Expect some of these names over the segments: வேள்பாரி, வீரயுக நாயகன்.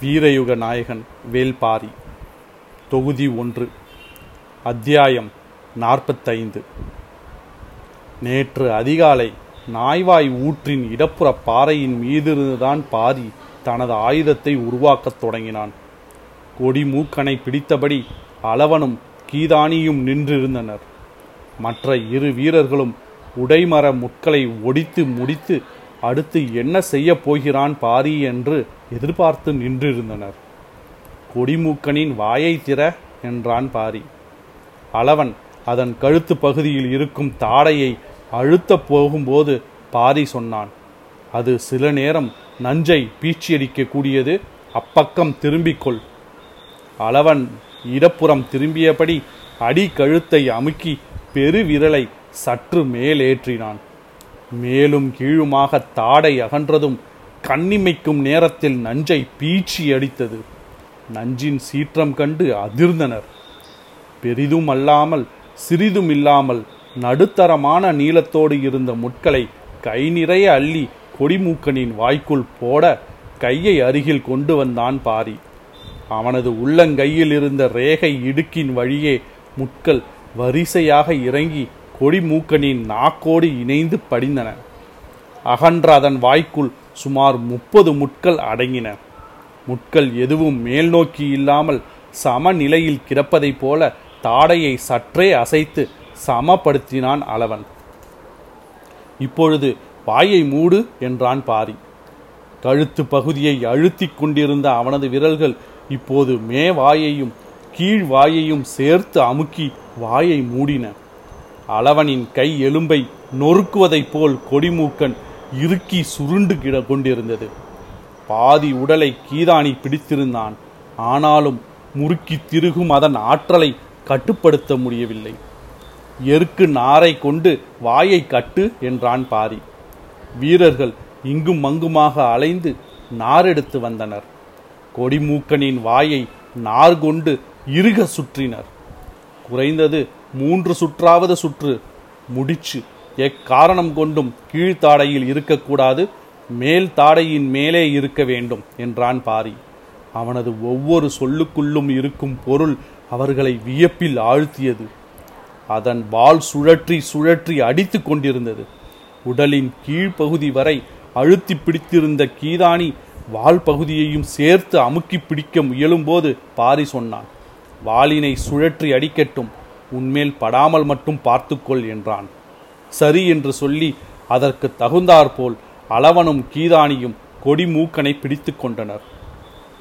வீரயுக நாயகன் வேள்பாரி தொகுதி 1 அத்தியாயம் 45. நேற்று அதிகாலை நாய்வாய் ஊற்றின் இடப்புற பாறையின் மீதிருந்துதான் பாரி தனது ஆயுதத்தை உருவாக்கத் தொடங்கினான். கொடி மூக்கனை பிடித்தபடி அளவனும் கீதானியும் நின்றிருந்தனர். மற்ற இரு வீரர்களும் உடைமர முட்களை ஒடித்து முடித்து அடுத்து என்ன செய்ய போகிறான் பாரி என்று எதிர்பார்த்து நின்றிருந்தனர். கொடிமூக்கனின் வாயை திற என்றான் பாரி. அளவன் அதன் கழுத்து பகுதியில் இருக்கும் தாடையை அழுத்தப் போகும்போது பாரி சொன்னான், அது சில நேரம் நஞ்சை பீச்சியடிக்கக்கூடியது, அப்பக்கம் திரும்பிக்கொள். அளவன் இடப்புறம் திரும்பியபடி அடி கழுத்தை அமுக்கி பெருவிரலை சற்று மேலேற்றினான். மேலும் கீழுமாக தாடை அகன்றதும் கண்ணிமைக்கும் நேரத்தில் நஞ்சை பீச்சி அடித்தது. நஞ்சின் சீற்றம் கண்டு அதிர்ந்தனர். பெரிதும் அல்லாமல் சிறிதும் இல்லாமல் நடுத்தரமான நீளத்தோடு இருந்த முட்களை கை நிறைய அள்ளி கொடிமூக்கனின் வாய்க்குள் போட கையை அருகில் கொண்டு வந்தான் பாரி. அவனது உள்ளங்கையில் இருந்த ரேகை இடுக்கின் வழியே முட்கள் வரிசையாக இறங்கி கொடிமூக்கனின் நாக்கோடு இணைந்து படிந்தன. அகன்ற அதன் வாய்க்குள் சுமார் 30 முட்கள் அடங்கின. முட்கள் எதுவும் மேல் நோக்கி இல்லாமல் சமநிலையில் கிடப்பதை போல தாடையை சற்றே அசைத்து சமப்படுத்தினான் அளவன். இப்பொழுது வாயை மூடு என்றான் பாரி. கழுத்து பகுதியை அழுத்தி கொண்டிருந்த அவனது விரல்கள் இப்போது மேவாயையும் கீழ் வாயையும் சேர்த்து அமுக்கி வாயை மூடின. அளவனின் கை எலும்பை நொறுக்குவதைப் போல் கொடிமூக்கன் இறுக்கி சுருண்டு கொண்டிருந்தது. பாதி உடலை கீதானி பிடித்திருந்தான். ஆனாலும் முறுக்கி திருகும் அதன் ஆற்றலை கட்டுப்படுத்த முடியவில்லை. எருக்கு நாரை கொண்டு வாயை கட்டு என்றான் பாரி. வீரர்கள் இங்கும் அங்குமாக அலைந்து நாரெடுத்து வந்தனர். கொடிமூக்கனின் வாயை நார் கொண்டு இறுக சுற்றினர். குறைந்தது 3 சுற்றாவது சுற்று முடிச்சு. எக்காரணம் கொண்டும் கீழ்த்தாடையில் இருக்கக்கூடாது, மேல் தாடையின் மேலே இருக்க வேண்டும் என்றான் பாரி. அவனது ஒவ்வொரு சொல்லுக்குள்ளும் இருக்கும் பொருள் அவர்களை வியப்பில் ஆழ்த்தியது. அதன் வால் சுழற்றி சுழற்றி அடித்து கொண்டிருந்தது. உடலின் கீழ்ப்பகுதி வரை அழுத்தி பிடித்திருந்த கீதானி வால் பகுதியையும் சேர்த்து அமுக்கி பிடிக்க முயலும்போது பாரி சொன்னான், வாளினை சுழற்றி அடிக்கட்டும், உன்மேல் படாமல் மட்டும் பார்த்துக்கொள் என்றான். சரி என்று சொல்லி அதற்கு தகுந்தாற்போல் அளவனும் கீதானியும் கொடிமூக்கனை பிடித்து கொண்டனர்.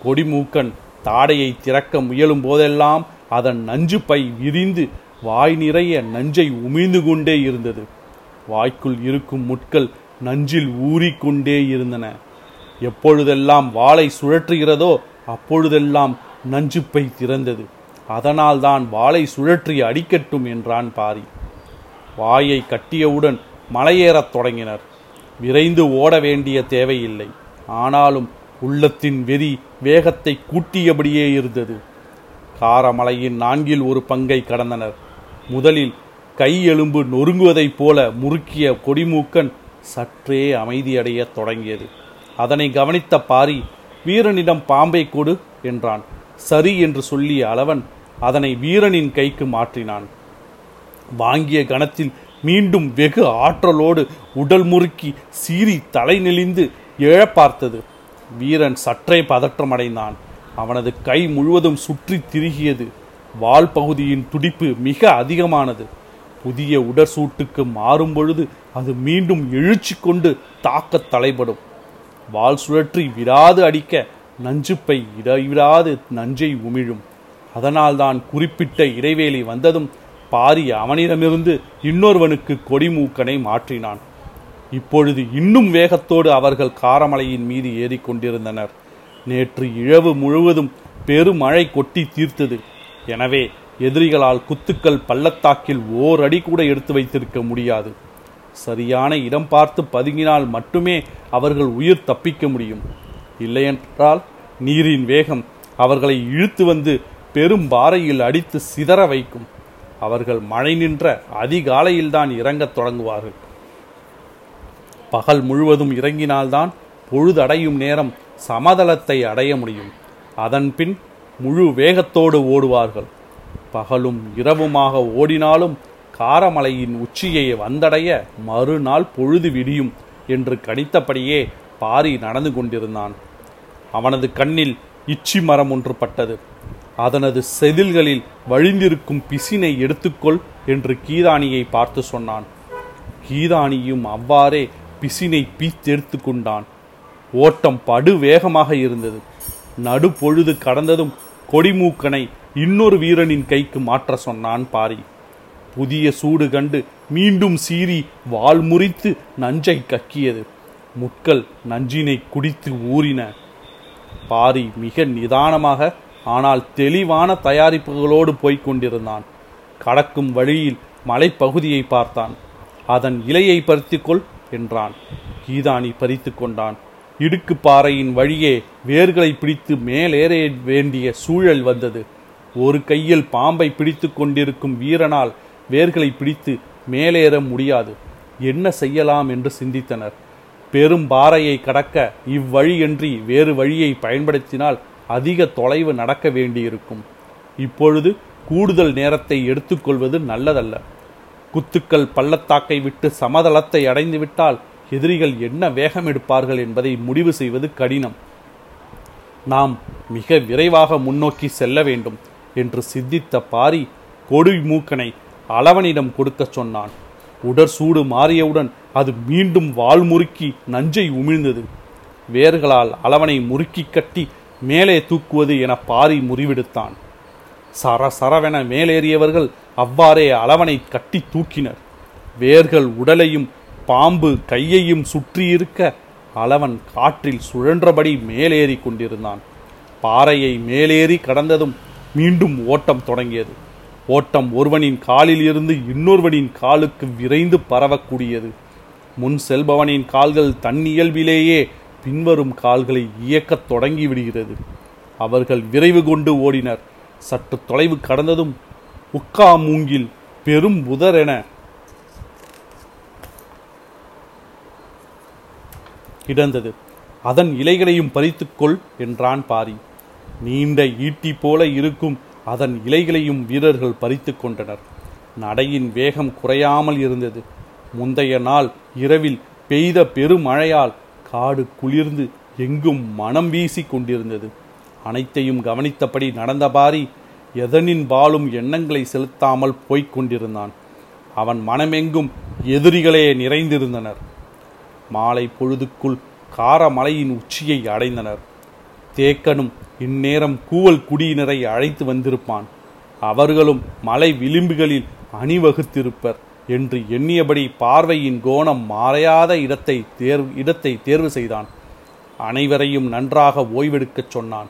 கொடிமூக்கன் தாடையை திறக்க முயலும் போதெல்லாம் அதன் நஞ்சு பை விரிந்து வாய் நிறைய நஞ்சை உமிழ்ந்து கொண்டே இருந்தது. வாய்க்குள் இருக்கும் முட்கள் நஞ்சில் ஊறிக்கொண்டே இருந்தன. எப்பொழுதெல்லாம் வாளை சுழற்றுகிறதோ அப்பொழுதெல்லாம் நஞ்சு பை திறந்தது. அதனால் தான் வாளை சுழற்றி அடிக்கட்டும் என்றான் பாரி. வாயை கட்டியவுடன் மலையேறத் தொடங்கினர். விரைந்து ஓட வேண்டிய தேவையில்லை. ஆனாலும் உள்ளத்தின் வெறி வேகத்தை கூட்டியபடியே இருந்தது. காரமலையின் 1/4 பங்கை கடந்தனர். முதலில் கை எலும்பு நொறுங்குவதைப் போல முறுக்கிய கொடிமூக்கன் சற்றே அமைதியடைய தொடங்கியது. அதனை கவனித்த பாரி வீரனிடம் பாம்பை கொடு என்றான். சரி என்று சொல்லிய அளவன் அதனை வீரனின் கைக்கு மாற்றினான். வாங்கிய கணத்தில் மீண்டும் வெகு ஆற்றலோடு உடல் முறுக்கி சீறி தலை நெளிந்து எழ பார்த்தது. வீரன் சற்றே பதற்றமடைந்தான். அவனது கை முழுவதும் சுற்றி திரிகியது. வால் பகுதியின் துடிப்பு மிக அதிகமானது. புதிய உடற்சூட்டுக்கு மாறும் பொழுது அது மீண்டும் எழுச்சி கொண்டு தாக்க தலைப்படும். வால் சுழற்றி விடாது அடிக்க நஞ்சுப்பை இடைவிடாது நஞ்சை உமிழும். அதனால்தான் குறிப்பிட்ட இடைவேளை வந்ததும் பாரி அவனிடமிருந்து இன்னொருவனுக்கு கொடிமூக்கனை மாற்றினான். இப்பொழுது இன்னும் வேகத்தோடு அவர்கள் காரமலையின் மீது ஏறிக்கொண்டிருந்தனர். நேற்று இரவு முழுவதும் பெருமழை கொட்டி தீர்த்தது. எனவே எதிரிகளால் குத்துக்கள் பள்ளத்தாக்கில் ஓரடி கூட எடுத்து வைத்திருக்க முடியாது. சரியான இடம் பார்த்து பதுங்கினால் மட்டுமே அவர்கள் உயிர் தப்பிக்க முடியும். இல்லையென்றால் நீரின் வேகம் அவர்களை இழுத்து வந்து பெரும் பாறையில் அடித்து சிதற வைக்கும். அவர்கள் மழை நின்ற அதிகாலையில்தான் இறங்கத் தொடங்குவார்கள். பகல் முழுவதும் இறங்கினால்தான் பொழுதடையும் நேரம் சமதளத்தை அடைய முடியும். அதன்பின் முழு வேகத்தோடு ஓடுவார்கள். பகலும் இரவுமாக ஓடினாலும் காரமலையின் உச்சியை வந்தடைய மறுநாள் பொழுது விடியும் என்று கணித்தபடியே பாரி நடந்து கொண்டிருந்தான். அவனது கண்ணில் இச்சி மரம் ஒன்று பட்டது. அதனது செதில்களில் வழிந்திருக்கும் பிசினை எடுத்துக்கொள் என்று கீதானியை பார்த்து சொன்னான். கீதானியும் அவ்வாறே பிசினை பீத்தெடுத்து கொண்டான். ஓட்டம் படு வேகமாக இருந்தது. நடுப்பொழுது கடந்ததும் கொடிமூக்கனை இன்னொரு வீரனின் கைக்கு மாற்ற சொன்னான் பாரி. புதிய சூடு கண்டு மீண்டும் சீறி வால் முறித்து நஞ்சை கக்கியது. முட்கள் நஞ்சினை குடித்து ஊறின. பாரி மிக நிதானமாக ஆனால் தெளிவான தயாரிப்புகளோடு போய்கொண்டிருந்தான். கடக்கும் வழியில் மலைப்பகுதியை பார்த்தான். அதன் இலையை பறித்துக்கொள் என்றான். கீதானி பறித்து கொண்டான். இடுக்கு பாறையின் வழியே வேர்களை பிடித்து மேலேற வேண்டிய சூழல் வந்தது. ஒரு கையில் பாம்பை பிடித்து கொண்டிருக்கும் வீரனால் வேர்களை பிடித்து மேலேற முடியாது. என்ன செய்யலாம் என்று சிந்தித்தனர். பெரும் பாறையை கடக்க இவ்வழியின்றி வேறு வழியை பயன்படுத்தினால் அதிக தொலைவு நடக்க வேண்டியிருக்கும். இப்பொழுது கூடுதல் நேரத்தை எடுத்துக்கொள்வது நல்லதல்ல. குத்துக்கள் பள்ளத்தாக்கை விட்டு சமதளத்தை அடைந்துவிட்டால் எதிரிகள் என்ன வேகம் எடுப்பார்கள் என்பதை முடிவு செய்வது கடினம். நாம் மிக விரைவாக முன்னோக்கி செல்ல வேண்டும் என்று சிந்தித்த பாரி கொடி மூக்கனை அளவனிடம் கொடுக்க சொன்னான். உடற் சூடு மாறியவுடன் அது மீண்டும் வால் முறுக்கி நஞ்சை உமிழ்ந்தது. வேர்களால் அளவனை முறுக்கி கட்டி மேலே தூக்குவது என பாரி முறிவெடுத்தான். சரசரவென மேலேறியவர்கள் அவ்வாறே அளவனை கட்டி தூக்கினர். வேர்கள் உடலையும் பாம்பு கையையும் சுற்றியிருக்க அளவன் காற்றில் சுழன்றபடி மேலேறி கொண்டிருந்தான். பாறையை மேலேறி கடந்ததும் மீண்டும் ஓட்டம் தொடங்கியது. ஓட்டம் ஒருவனின் காலில் இருந்து இன்னொருவனின் காலுக்கு விரைந்து பரவக்கூடியது. முன் செல்பவனின் கால்கள் தன் இயல்பிலேயே பின்வரும் கால்களை இயக்கத் தொடங்கிவிடுகிறது. அவர்கள் விரைவு கொண்டு ஓடினர். சற்று தொலைவு கடந்ததும் உக்கா மூங்கில் பெரும் புதரென கிடந்தது. அதன் இலைகளையும் பறித்துக்கொள் என்றான் பாரி. நீண்ட ஈட்டி போல இருக்கும் அதன் இலைகளையும் வீரர்கள் பறித்து கொண்டனர். நடையின் வேகம் குறையாமல் இருந்தது. முந்தைய நாள் இரவில் பெய்த பெருமழையால் காடு குளிர்ந்து எங்கும் மனம் வீசி கொண்டிருந்தது. அனைத்தையும் கவனித்தபடி நடந்த பாரி எதனின் பாலும் எண்ணங்களை செலுத்தாமல் போய்க் கொண்டிருந்தான். அவன் மனமெங்கும் எதிரிகளே நிறைந்திருந்தனர். மாலை பொழுதுக்குள் காரமலையின் உச்சியை அடைந்தனர். தேக்கனும் இந்நேரம் கூவல் குடியினரை அழைத்து வந்திருப்பான். அவர்களும் மலை விளிம்புகளில் அணிவகுத்திருப்பர் என்று எண்ணியபடி பார்வையின் கோணம் மாறையாத இடத்தை தேர்வு செய்தான். அனைவரையும் நன்றாக ஓய்வெடுக்கச் சொன்னான்.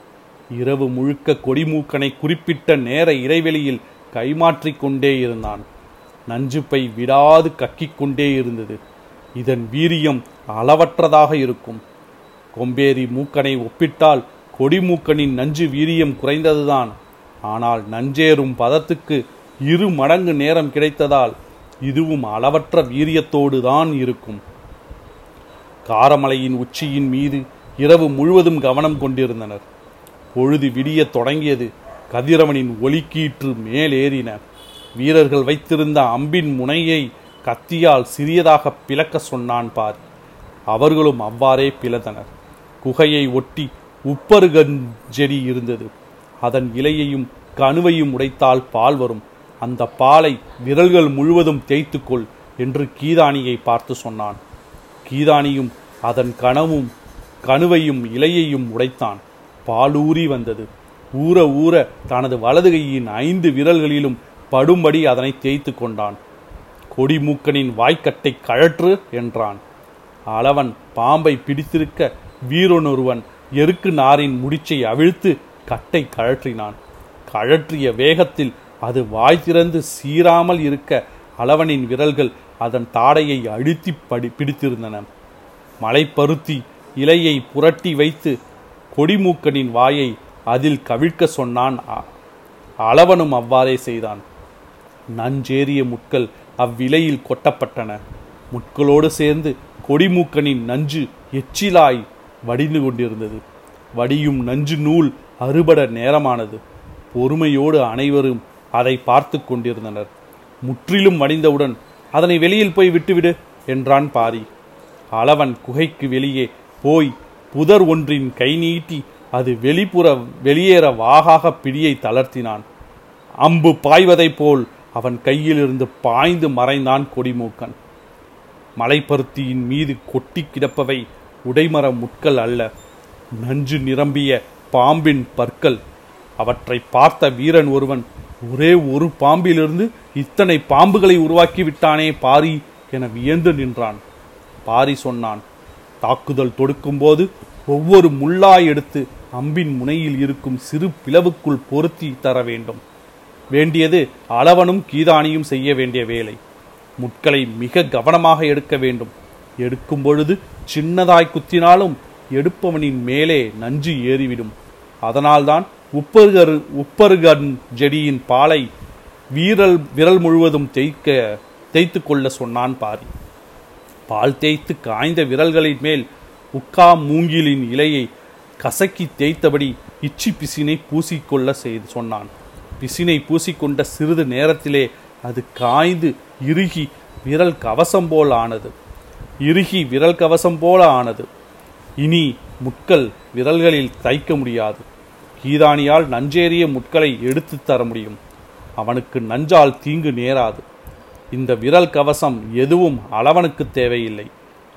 இரவு முழுக்க கொடிமூக்கனை குறிப்பிட்ட நேர இடைவெளியில் கைமாற்றிக்கொண்டே இருந்தான். நஞ்சுப்பை விடாது கக்கிக்கொண்டே இருந்தது. இதன் வீரியம் அளவற்றதாக இருக்கும். கொம்பேரி மூக்கனை ஒப்பிட்டால் கொடிமூக்கனின் நஞ்சு வீரியம் குறைந்ததுதான். ஆனால் நஞ்சேறும் பதத்துக்கு 2 மடங்கு நேரம் கிடைத்ததால் இதுவும் அளவற்ற வீரியத்தோடு தான் இருக்கும். காரமலையின் உச்சியின் மீது இரவு முழுவதும் கவனம் கொண்டிருந்தனர். பொழுது விடிய தொடங்கியது. கதிரவனின் ஒலிக்கீற்று மேலேறின. வீரர்கள் வைத்திருந்த அம்பின் முனையை கத்தியால் சிறியதாக பிளக்க சொன்னான் பாரி. அவர்களும் அவ்வாறே பிளந்தனர். குகையை ஒட்டி உப்பருகஞ்செடி இருந்தது. அதன் இலையையும் கணுவையும் உடைத்தால் பால் வரும். அந்த பாலை விரல்கள் முழுவதும் தேய்த்துக்கொள் என்று கீதானியை பார்த்து சொன்னான். கீதானியும் அதன் கணுவையும் இலையையும் உடைத்தான். பாலூறி வந்தது. ஊற ஊற தனது வலதுகையின் 5 விரல்களிலும் படும்படி அதனை தேய்த்து கொண்டான். கொடிமூக்கனின் வாய்க்கட்டை கழற்று என்றான். அளவன் பாம்பை பிடித்திருக்க வீரனொருவன் எருக்கு நாரின் முடிச்சை அவிழ்த்து கட்டை கழற்றினான். கழற்றிய வேகத்தில் அது வாய் திறந்து சீராமல் இருக்க அளவனின் விரல்கள் அதன் தாடையை அழுத்தி பிடித்திருந்தன. மலைப்பருத்தி இலையை புரட்டி வைத்து கொடிமூக்கனின் வாயை அதில் கவிழ்க்க சொன்னான். அளவனும் அவ்வாறே செய்தான். நஞ்சேறிய முட்கள் அவ்விலையில் கொட்டப்பட்டன. முட்களோடு சேர்ந்து கொடிமூக்கனின் நஞ்சு எச்சிலாய் வடிந்து கொண்டிருந்தது. வடியும் நஞ்சு நூல் அறுபட நேரமானது. பொறுமையோடு அனைவரும் அதை பார்த்து கொண்டிருந்தனர். முற்றிலும் வடிந்தவுடன் அதனை வெளியில் போய் விட்டுவிடு என்றான் பாரி. அளவன் குகைக்கு வெளியே போய் புதர் ஒன்றின் கை நீட்டி அது வெளிப்புற வெளியேற வாகாக பிடியை தளர்த்தினான். அம்பு பாய்வதைப் போல் அவன் கையிலிருந்து பாய்ந்து மறைந்தான் கொடிமூக்கன். மலைப்பருத்தியின் மீது கொட்டி கிடப்பவை உடைமர முட்கள் அல்ல, நஞ்சு நிரம்பிய பாம்பின் பற்கள். அவற்றை பார்த்த வீரன் ஒருவன், ஒரே ஒரு பாம்பிலிருந்து இத்தனை பாம்புகளை உருவாக்கிவிட்டானே பாரி என வியந்து நின்றான். பாரி சொன்னான், தாக்குதல் தொடுக்கும் போது ஒவ்வொரு முள்ளாய் எடுத்து அம்பின் முனையில் இருக்கும் சிறு பிளவுக்குள் பொருத்தி தர வேண்டும். வேண்டியது அளவனும் கீதானியும் செய்ய வேண்டிய வேலை. முட்களை மிக கவனமாக எடுக்க வேண்டும். எடுக்கும் பொழுது சின்னதாய் குத்தினாலும் எடுப்பவனின் மேலே நஞ்சு ஏறிவிடும். அதனால்தான் உப்பர்கன் ஜெடியின் பாலை விரல் முழுவதும் தேய்த்து கொள்ள சொன்னான் பாரி. பால் தேய்த்து காய்ந்த விரல்களின் மேல் உக்கா மூங்கிலின் இலையை கசக்கி தேய்த்தபடி இச்சி பிசினை பூசிக்கொள்ள செய்து சொன்னான். பிசினை பூசிக்கொண்ட சிறிது நேரத்திலே அது காய்ந்து இறுகி விரல் கவசம் போல் ஆனது. இனி முட்கள் விரல்களில் தைக்க முடியாது. கீதானியால் நஞ்சேறிய முட்களை எடுத்து தர முடியும். அவனுக்கு நஞ்சால் தீங்கு நேராது. இந்த விரல் கவசம் எதுவும் அளவனுக்கு தேவையில்லை.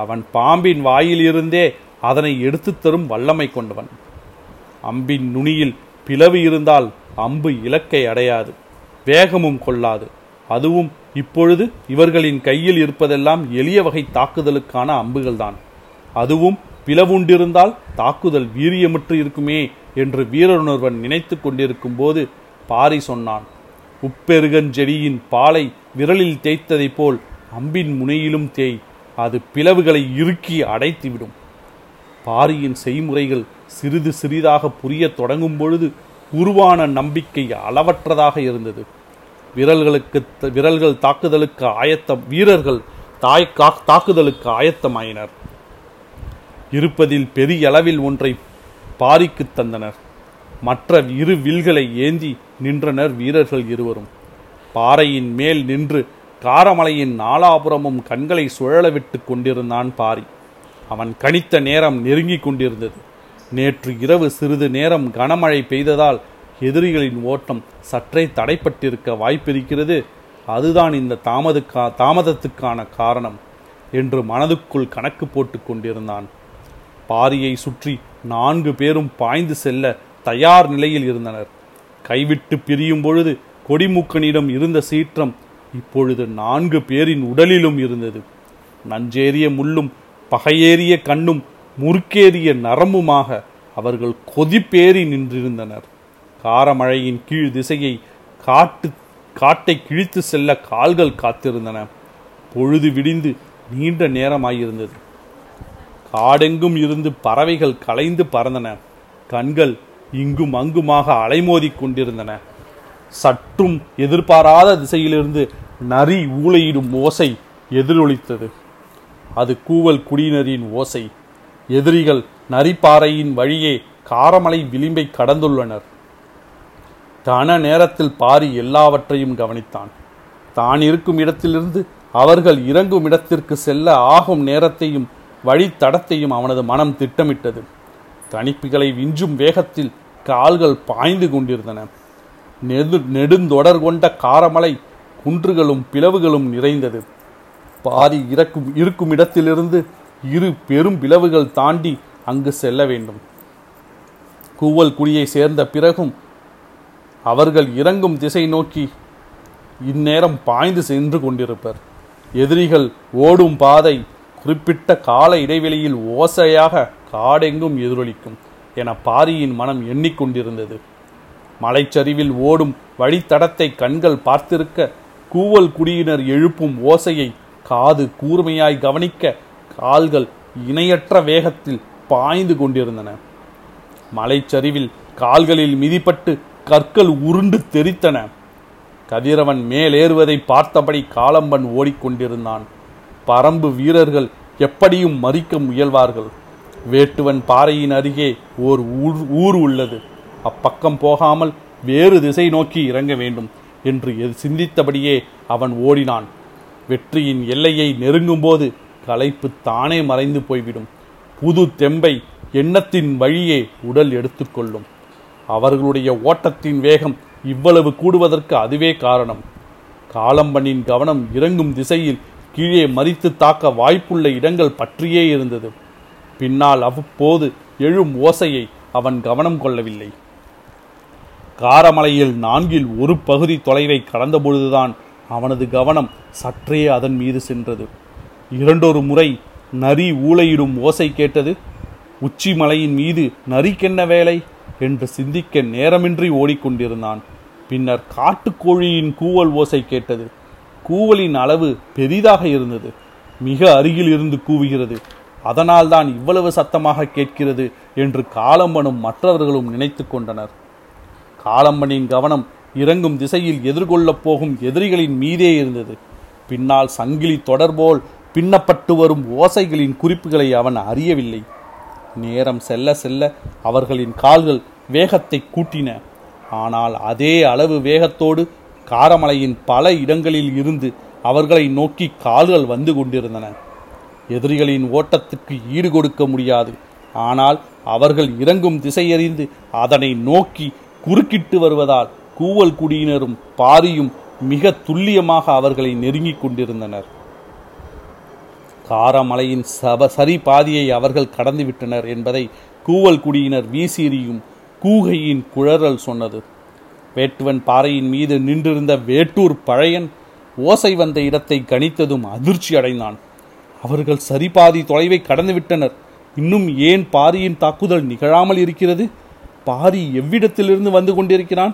அவன் பாம்பின் வாயிலிருந்தே அதனை எடுத்து தரும் வல்லமை கொண்டவன். அம்பின் நுனியில் பிளவு இருந்தால் அம்பு இலக்கை அடையாது, வேகமும் கொள்ளாது. அதுவும் இப்பொழுது இவர்களின் கையில் இருப்பதெல்லாம் எளிய வகை தாக்குதலுக்கான அம்புகள்தான். அதுவும் பிளவுண்டிருந்தால் தாக்குதல் வீரியமுற்று இருக்குமே என்று வீரனுர்வன் நினைத்து கொண்டிருக்கும் போது பாரி சொன்னான், உப்பெருகன் செடியின் பாலை விரலில் தேய்த்ததைப் போல் அம்பின் முனையிலும் தேய், அது பிளவுகளை இறுக்கி அடைத்துவிடும். பாரியின் செய்முறைகள் சிறிது சிறிதாக புரிய தொடங்கும் பொழுது உருவான நம்பிக்கை அளவற்றதாக இருந்தது. விரல்கள் தாக்குதலுக்கு ஆயத்தம். வீரர்கள் தாக்குதலுக்கு ஆயத்தமாயினர். இருப்பதில் பெரிய அளவில் ஒன்றை பாரிக்கு தந்தனர். மற்ற இரு வில்களை ஏந்தி நின்றனர் வீரர்கள் இருவரும். பாறையின் மேல் நின்று காரமலையின் நாலாபுரமும் கண்களை சுழலவிட்டு கொண்டிருந்தான் பாரி. அவன் கணித்த நேரம் நெருங்கி கொண்டிருந்தது. நேற்று இரவு சிறிது நேரம் கனமழை பெய்ததால் எதிரிகளின் ஓட்டம் சற்றே தடைப்பட்டிருக்க வாய்ப்பிருக்கிறது. அதுதான் இந்த தாமதத்துக்கான காரணம் என்று மனதுக்குள் கணக்கு போட்டு கொண்டிருந்தான். பாரியை சுற்றி 4 பேரும் பாய்ந்து செல்ல தயார் நிலையில் இருந்தனர். கைவிட்டு பிரியும் பொழுது கொடிமூக்கனிடம் இருந்த சீற்றம் இப்பொழுது 4 பேரின் உடலிலும் இருந்தது. நஞ்சேறிய முள்ளும் பகையேறிய கண்ணும் முறுக்கேறிய நரம்புமாக அவர்கள் கொதிப்பேறி நின்றிருந்தனர். காரமழையின் கீழ் திசையை காட்டை கிழித்து செல்ல கால்கள் காத்திருந்தன. பொழுது விடிந்து நீண்ட நேரமாயிருந்தது. காடெங்கும் இருந்து பறவைகள் கலைந்து பறந்தன. கண்கள் இங்கும் அங்குமாக அலைமோதி கொண்டிருந்தன. சற்றும் எதிர்பாராத திசையிலிருந்து நரி ஊளையிடும் ஓசை எதிரொலித்தது. அது கூவல் குடியினரின் ஓசை. எதிரிகள் நரிப்பாறையின் வழியே காரமலை விளிம்பை கடந்துள்ளனர். கன நேரத்தில் பாரி எல்லாவற்றையும் கவனித்தான். தான் இருக்கும் இடத்திலிருந்து அவர்கள் இறங்கும் இடத்திற்கு செல்ல ஆகும் நேரத்தையும் வழித்தடத்தையும் அவனது மனம் திட்டமிட்டது. கணிப்புகளை விஞ்சும் வேகத்தில் கால்கள் பாய்ந்து கொண்டிருந்தன. நெடுந்தொடர் கொண்ட காரமலை குன்றுகளும் பிளவுகளும் நிறைந்தது. பாரி இருக்கும் இடத்திலிருந்து 2 பெரும் பிளவுகள் தாண்டி அங்கு செல்ல வேண்டும். கூவல் குடியை சேர்ந்த பிறகும் அவர்கள் இறங்கும் திசை நோக்கி இந்நேரம் பாய்ந்து சென்று கொண்டிருப்பர். எதிரிகள் ஓடும் பாதை குறிப்பிட்ட கால இடைவெளியில் ஓசையாக காடெங்கும் எதிரொலிக்கும் என பாரியின் மனம் எண்ணிக்கொண்டிருந்தது. மலைச்சரிவில் ஓடும் வழித்தடத்தை கண்கள் பார்த்திருக்க கூவல் குடியினர் எழுப்பும் ஓசையை காது கூர்மையாய் கவனிக்க கால்கள் இணையற்ற வேகத்தில் பாய்ந்து கொண்டிருந்தன. மலைச்சரிவில் கால்களில் மிதிப்பட்டு கற்கள் உருண்டு தெரித்தன. கதிரவன் மேலேறுவதை பார்த்தபடி காலம்பன் ஓடிக்கொண்டிருந்தான். பரம்பு வீரர்கள் எப்படியும் மறிக்க முயல்வார்கள். வேட்டுவன் பாறையின் அருகே ஓர் ஊர் உள்ளது. அப்பக்கம் போகாமல் வேறு திசை நோக்கி இறங்க வேண்டும் என்று சிந்தித்தபடியே அவன் ஓடினான். வெற்றியின் எல்லையை நெருங்கும்போது களைப்பு தானே மறைந்து போய்விடும். புது தெம்பை எண்ணத்தின் வழியே உடல் எடுத்துக்கொள்ளும். அவர்களுடைய ஓட்டத்தின் வேகம் இவ்வளவு கூடுவதற்கு அதுவே காரணம். காலம்பனின் கவனம் இறங்கும் திசையில் கீழே மறித்து தாக்க வாய்ப்புள்ள இடங்கள் பற்றியே இருந்தது. பின்னால் அவ்வப்போது எழும் ஓசையை அவன் கவனம் கொள்ளவில்லை. காரமலையில் 4ல் 1 பகுதி தொலைவை கடந்தபொழுதுதான் அவனது கவனம் சற்றே அதன் மீது சென்றது. 2 முறை நரி ஊளையிடும் ஓசை கேட்டது. உச்சி மலையின் மீது நரிக்கென்ன வேலை என்று சிந்திக்க நேரமின்றி ஓடிக்கொண்டிருந்தான். பின்னர் காட்டுக்கோழியின் கூவல் ஓசை கேட்டது. கூவலின் அளவு பெரிதாக இருந்தது. மிக அருகில் இருந்து கூவுகிறது, அதனால் தான் இவ்வளவு சத்தமாக கேட்கிறது என்று காலம்பனும் மற்றவர்களும் நினைத்து கொண்டனர். காலம்பனின் கவனம் இறங்கும் திசையில் எதிர்கொள்ளப் போகும் எதிரிகளின் மீதே இருந்தது. பின்னால் சங்கிலி தொடர்போல் பின்னப்பட்டு வரும் ஓசைகளின் குறிப்புகளை அவன் அறியவில்லை. நேரம் செல்ல செல்ல அவர்களின் கால்கள் வேகத்தை கூட்டின. ஆனால் அதே அளவு வேகத்தோடு காரமலையின் பல இடங்களில் இருந்து அவர்களை நோக்கி கால்கள் வந்து கொண்டிருந்தன. எதிரிகளின் ஓட்டத்துக்கு ஈடுகொடுக்க முடியாது. ஆனால் அவர்கள் இறங்கும் திசையறிந்து அதனை நோக்கி குறுக்கிட்டு வருவதால் கூவல் குடியினரும் பாரியும் மிக துல்லியமாக அவர்களை நெருங்கி கொண்டிருந்தனர். காரமலையின் சரி பாதியை அவர்கள் கடந்துவிட்டனர் என்பதை கூவல் குடியினர் வீசியெறியும் கூகையின் குழறல் சொன்னது. வேட்டுவன் பாறையின் மீது நின்றிருந்த வேட்டூர் பழையன் ஓசை வந்த இடத்தை கணித்ததும் அதிர்ச்சி அடைந்தான். அவர்கள் சரிபாதி தொலைவை கடந்துவிட்டனர். இன்னும் ஏன் பாரியின் தாக்குதல் நிகழாமல் இருக்கிறது? பாரி எவ்விடத்திலிருந்து வந்து கொண்டிருக்கிறான்?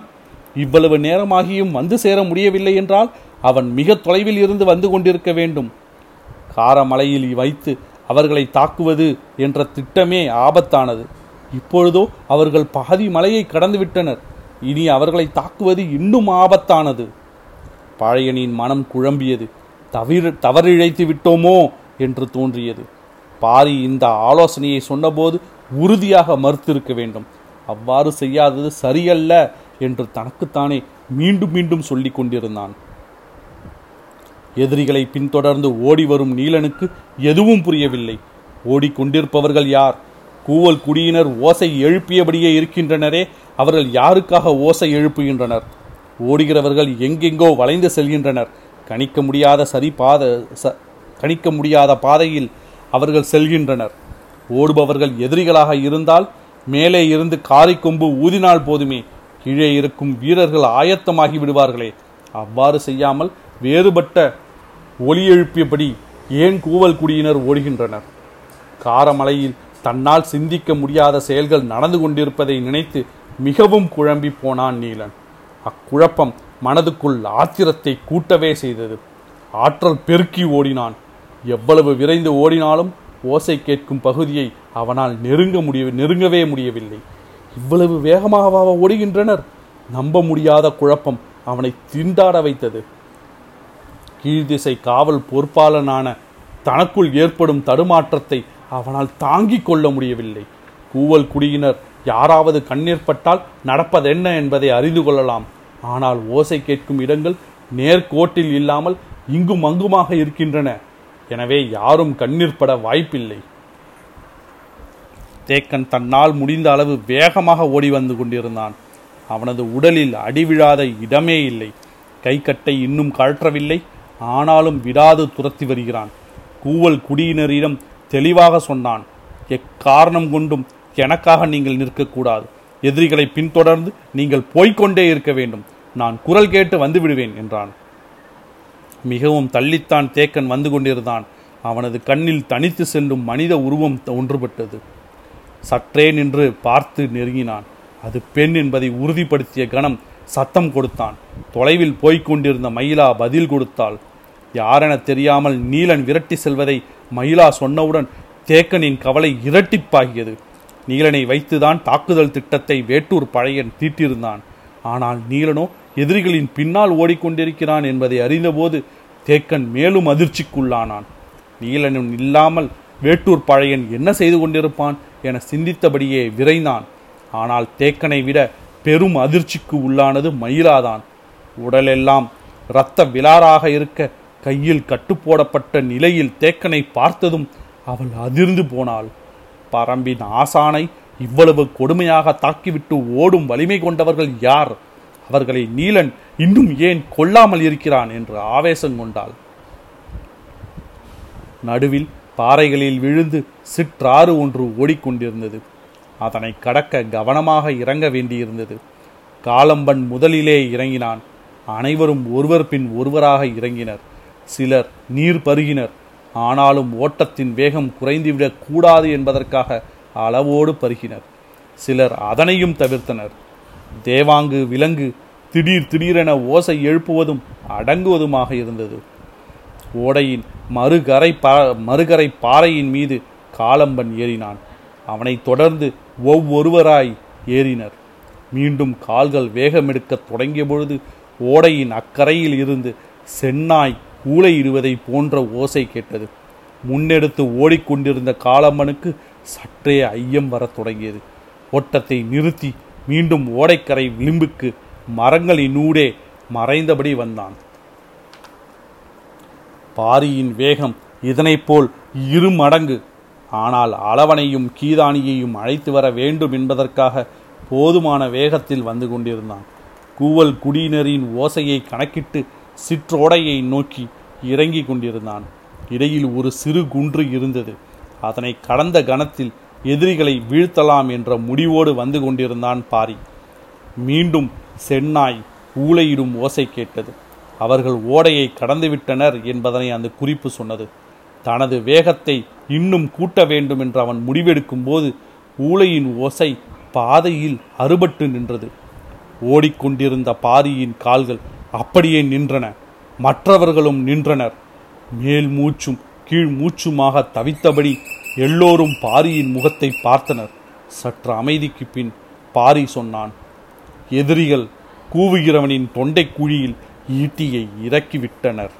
இவ்வளவு நேரமாகியும் வந்து சேர முடியவில்லை என்றால் அவன் மிக தொலைவில் இருந்து வந்து கொண்டிருக்க வேண்டும். காரமலையில் வைத்து அவர்களை தாக்குவது என்ற திட்டமே ஆபத்தானது. இப்பொழுதோ அவர்கள் பாதி மலையை கடந்துவிட்டனர். இனி அவர்களை தாக்குவது இன்னும் ஆபத்தானது. பழையனின் மனம் குழம்பியது. தவறிழைத்து விட்டோமோ என்று தோன்றியது. பாரி இந்த ஆலோசனையை சொன்னபோது உறுதியாக மறுத்திருக்க வேண்டும். அவ்வாறு செய்யாதது சரியல்ல என்று தனக்குத்தானே மீண்டும் மீண்டும் சொல்லி கொண்டிருந்தான். எதிரிகளை பின்தொடர்ந்து ஓடி வரும் நீலனுக்கு எதுவும் புரியவில்லை. ஓடிக்கொண்டிருப்பவர்கள் யார்? கூவல் குடியினர் ஓசை எழுப்பியபடியே இருக்கின்றனரே, அவர்கள் யாருக்காக ஓசை எழுப்புகின்றனர்? ஓடுகிறவர்கள் எங்கெங்கோ வளைந்து செல்கின்றனர். கணிக்க முடியாத பாதையில் அவர்கள் செல்கின்றனர். ஓடுபவர்கள் எதிரிகளாக இருந்தால் மேலே இருந்து காரிக்கொம்பு ஊதினால் போதுமே, கீழே இருக்கும் வீரர்கள் ஆயத்தமாகி விடுவார்களே. அவ்வாறு செய்யாமல் வேறுபட்ட ஒலி எழுப்பியபடி ஏன் கூவல் குடியினர் ஓடுகின்றனர்? காரமலையில் தன்னால் சிந்திக்க முடியாத செயல்கள் நடந்து கொண்டிருப்பதை நினைத்து மிகவும் குழம்பி போனான் நீலன். அக்குழப்பம் மனதுக்குள் ஆத்திரத்தை கூட்டவே செய்தது. ஆற்றல் பெருக்கி ஓடினான். எவ்வளவு விரைந்து ஓடினாலும் ஓசை கேட்கும் பகுதியை அவனால் நெருங்கவே முடியவில்லை. இவ்வளவு வேகமாக ஓடுகின்றனர். நம்ப முடியாத குழப்பம் அவனை திண்டாட வைத்தது. கீழ்திசை காவல் பொறுப்பாளனான தனக்குள் ஏற்படும் தடுமாற்றத்தை அவனால் தாங்கிக் கொள்ள முடியவில்லை. கூவல் குடியினர் யாராவது கண்ணேற்பட்டால் நடப்பதென்ன என்பதை அறிந்து கொள்ளலாம். ஆனால் ஓசை கேட்கும் இடங்கள் நேர்கோட்டில் இல்லாமல் இங்கும் அங்குமாக இருக்கின்றன. எனவே யாரும் கண்ணிற்பட வாய்ப்பில்லை. தேக்கன் தன்னால் முடிந்த அளவு வேகமாக ஓடி வந்து கொண்டிருந்தான். அவனது உடலில் அடிவிழாத இடமே இல்லை. கை கட்டை இன்னும் கழற்றவில்லை. ஆனாலும் விடாது துரத்தி வருகிறான். கூவல் குடியினரிடம் தெளிவாக சொன்னான், எக்காரணம் கொண்டும் எனக்காக நீங்கள் நிற்கக்கூடாது. எதிரிகளை பின்தொடர்ந்து நீங்கள் போய்கொண்டே இருக்க வேண்டும். நான் குரல் கேட்டு வந்து விடுவேன் என்றான். மிகவும் தள்ளித்தான் தேக்கன் வந்து கொண்டிருந்தான். அவனது கண்ணில் தனித்து செல்லும் மனித உருவம் ஒன்றுபட்டது. சற்றே நின்று பார்த்து நெருங்கினான். அது பெண் என்பதை உறுதிப்படுத்திய கணம் சத்தம் கொடுத்தான். தொலைவில் போய்கொண்டிருந்த மயிலா பதில் கொடுத்தாள். யாரென தெரியாமல் நீலன் விரட்டி செல்வதை மயிலா சொன்னவுடன் தேக்கனின் கவலை இரட்டிப்பாகியது. நீலனை வைத்துதான் தாக்குதல் திட்டத்தை வேட்டூர் பழையன் தீட்டியிருந்தான். ஆனால் நீலனோ எதிரிகளின் பின்னால் ஓடிக்கொண்டிருக்கிறான் என்பதை அறிந்தபோது தேக்கன் மேலும் அதிர்ச்சிக்குள்ளானான். நீலனும் இல்லாமல் வேட்டூர் பழையன் என்ன செய்து கொண்டிருப்பான் என சிந்தித்தபடியே விரைந்தான். ஆனால் தேக்கனை விட பெரும் அதிர்ச்சிக்கு உள்ளானது மயிலாதான். உடலெல்லாம் இரத்த விலாராக இருக்க கையில் கட்டுப்போடப்பட்ட நிலையில் தேக்கனை பார்த்ததும் அவள் அதிர்ந்து போனாள். பரம்பின் ஆசானை இவ்வளவு கொடுமையாக தாக்கிவிட்டு ஓடும் வலிமை கொண்டவர்கள் யார்? அவர்களை நீலன் இன்னும் ஏன் கொல்லாமல் இருக்கிறான் என்று ஆவேசம் கொண்டாள். நடுவில் பாறைகளில் விழுந்து சிற்றாறு ஒன்று ஓடிக்கொண்டிருந்தது. அதனை கடக்க கவனமாக இறங்க வேண்டியிருந்தது. காலம்பன் முதலிலே இறங்கினான். அனைவரும் ஒருவர் பின் ஒருவராக இறங்கினர். சிலர் நீர் பருகினர். ஆனாலும் ஓட்டத்தின் வேகம் குறைந்துவிடக் கூடாது என்பதற்காக அளவோடு பருகினர். சிலர் அதனையும் தவிர்த்தனர். தேவாங்கு விலங்கு திடீரென ஓசை எழுப்புவதும் அடங்குவதுமாக இருந்தது. ஓடையின் மறுகரை பாறையின் மீது காலம்பன் ஏறினான். அவனை தொடர்ந்து ஒவ்வொருவராய் ஏறினர். மீண்டும் கால்கள் வேகமெடுக்க தொடங்கிய பொழுது ஓடையின் அக்கரையில் இருந்து சென்னாய் கூளையிடுவதை போன்ற ஓசை கேட்டது. முன்னெடுத்து ஓடிக்கொண்டிருந்த காலம்பனுக்கு சற்றே ஐயம் வர தொடங்கியது. ஓட்டத்தை நிறுத்தி மீண்டும் ஓடைக்கரை விளிம்புக்கு மரங்களினூடே மறைந்தபடி வந்தான். பாரியின் வேகம் இதனைப்போல் இருமடங்கு. ஆனால் அளவனையும் கீதானியையும் அழைத்து வர வேண்டும் என்பதற்காக போதுமான வேகத்தில் வந்து கொண்டிருந்தான். கூவல் குடியினரின் ஓசையை கணக்கிட்டு சிற்றோடையை நோக்கி இறங்கி கொண்டிருந்தான். இடையில் ஒரு சிறு குன்று இருந்தது. அதனை கடந்த கணத்தில் எதிரிகளை வீழ்த்தலாம் என்ற முடிவோடு வந்து கொண்டிருந்தான் பாரி. மீண்டும் சென்னாய் ஊளையிடும் ஓசை கேட்டது. அவர்கள் ஓடையை கடந்துவிட்டனர் என்பதனை அந்த குறிப்பு சொன்னது. தனது வேகத்தை இன்னும் கூட்ட வேண்டும் என்று அவன் முடிவெடுக்கும் போது ஊளையின் ஓசை பாதையில் அறுபட்டு நின்றது. ஓடிக்கொண்டிருந்த பாரியின் கால்கள் அப்படியே நின்றன. மற்றவர்களும் நின்றனர். மேல் மூச்சும் கீழ் மூச்சுமாக தவித்தபடி எல்லோரும் பாரியின் முகத்தை பார்த்தனர். சற்று அமைதிக்கு பின் பாரி சொன்னான், எதிரிகள் கூவுகிறவனின் தொண்டைக்குழியில் ஈட்டியை இறக்கிவிட்டனர்.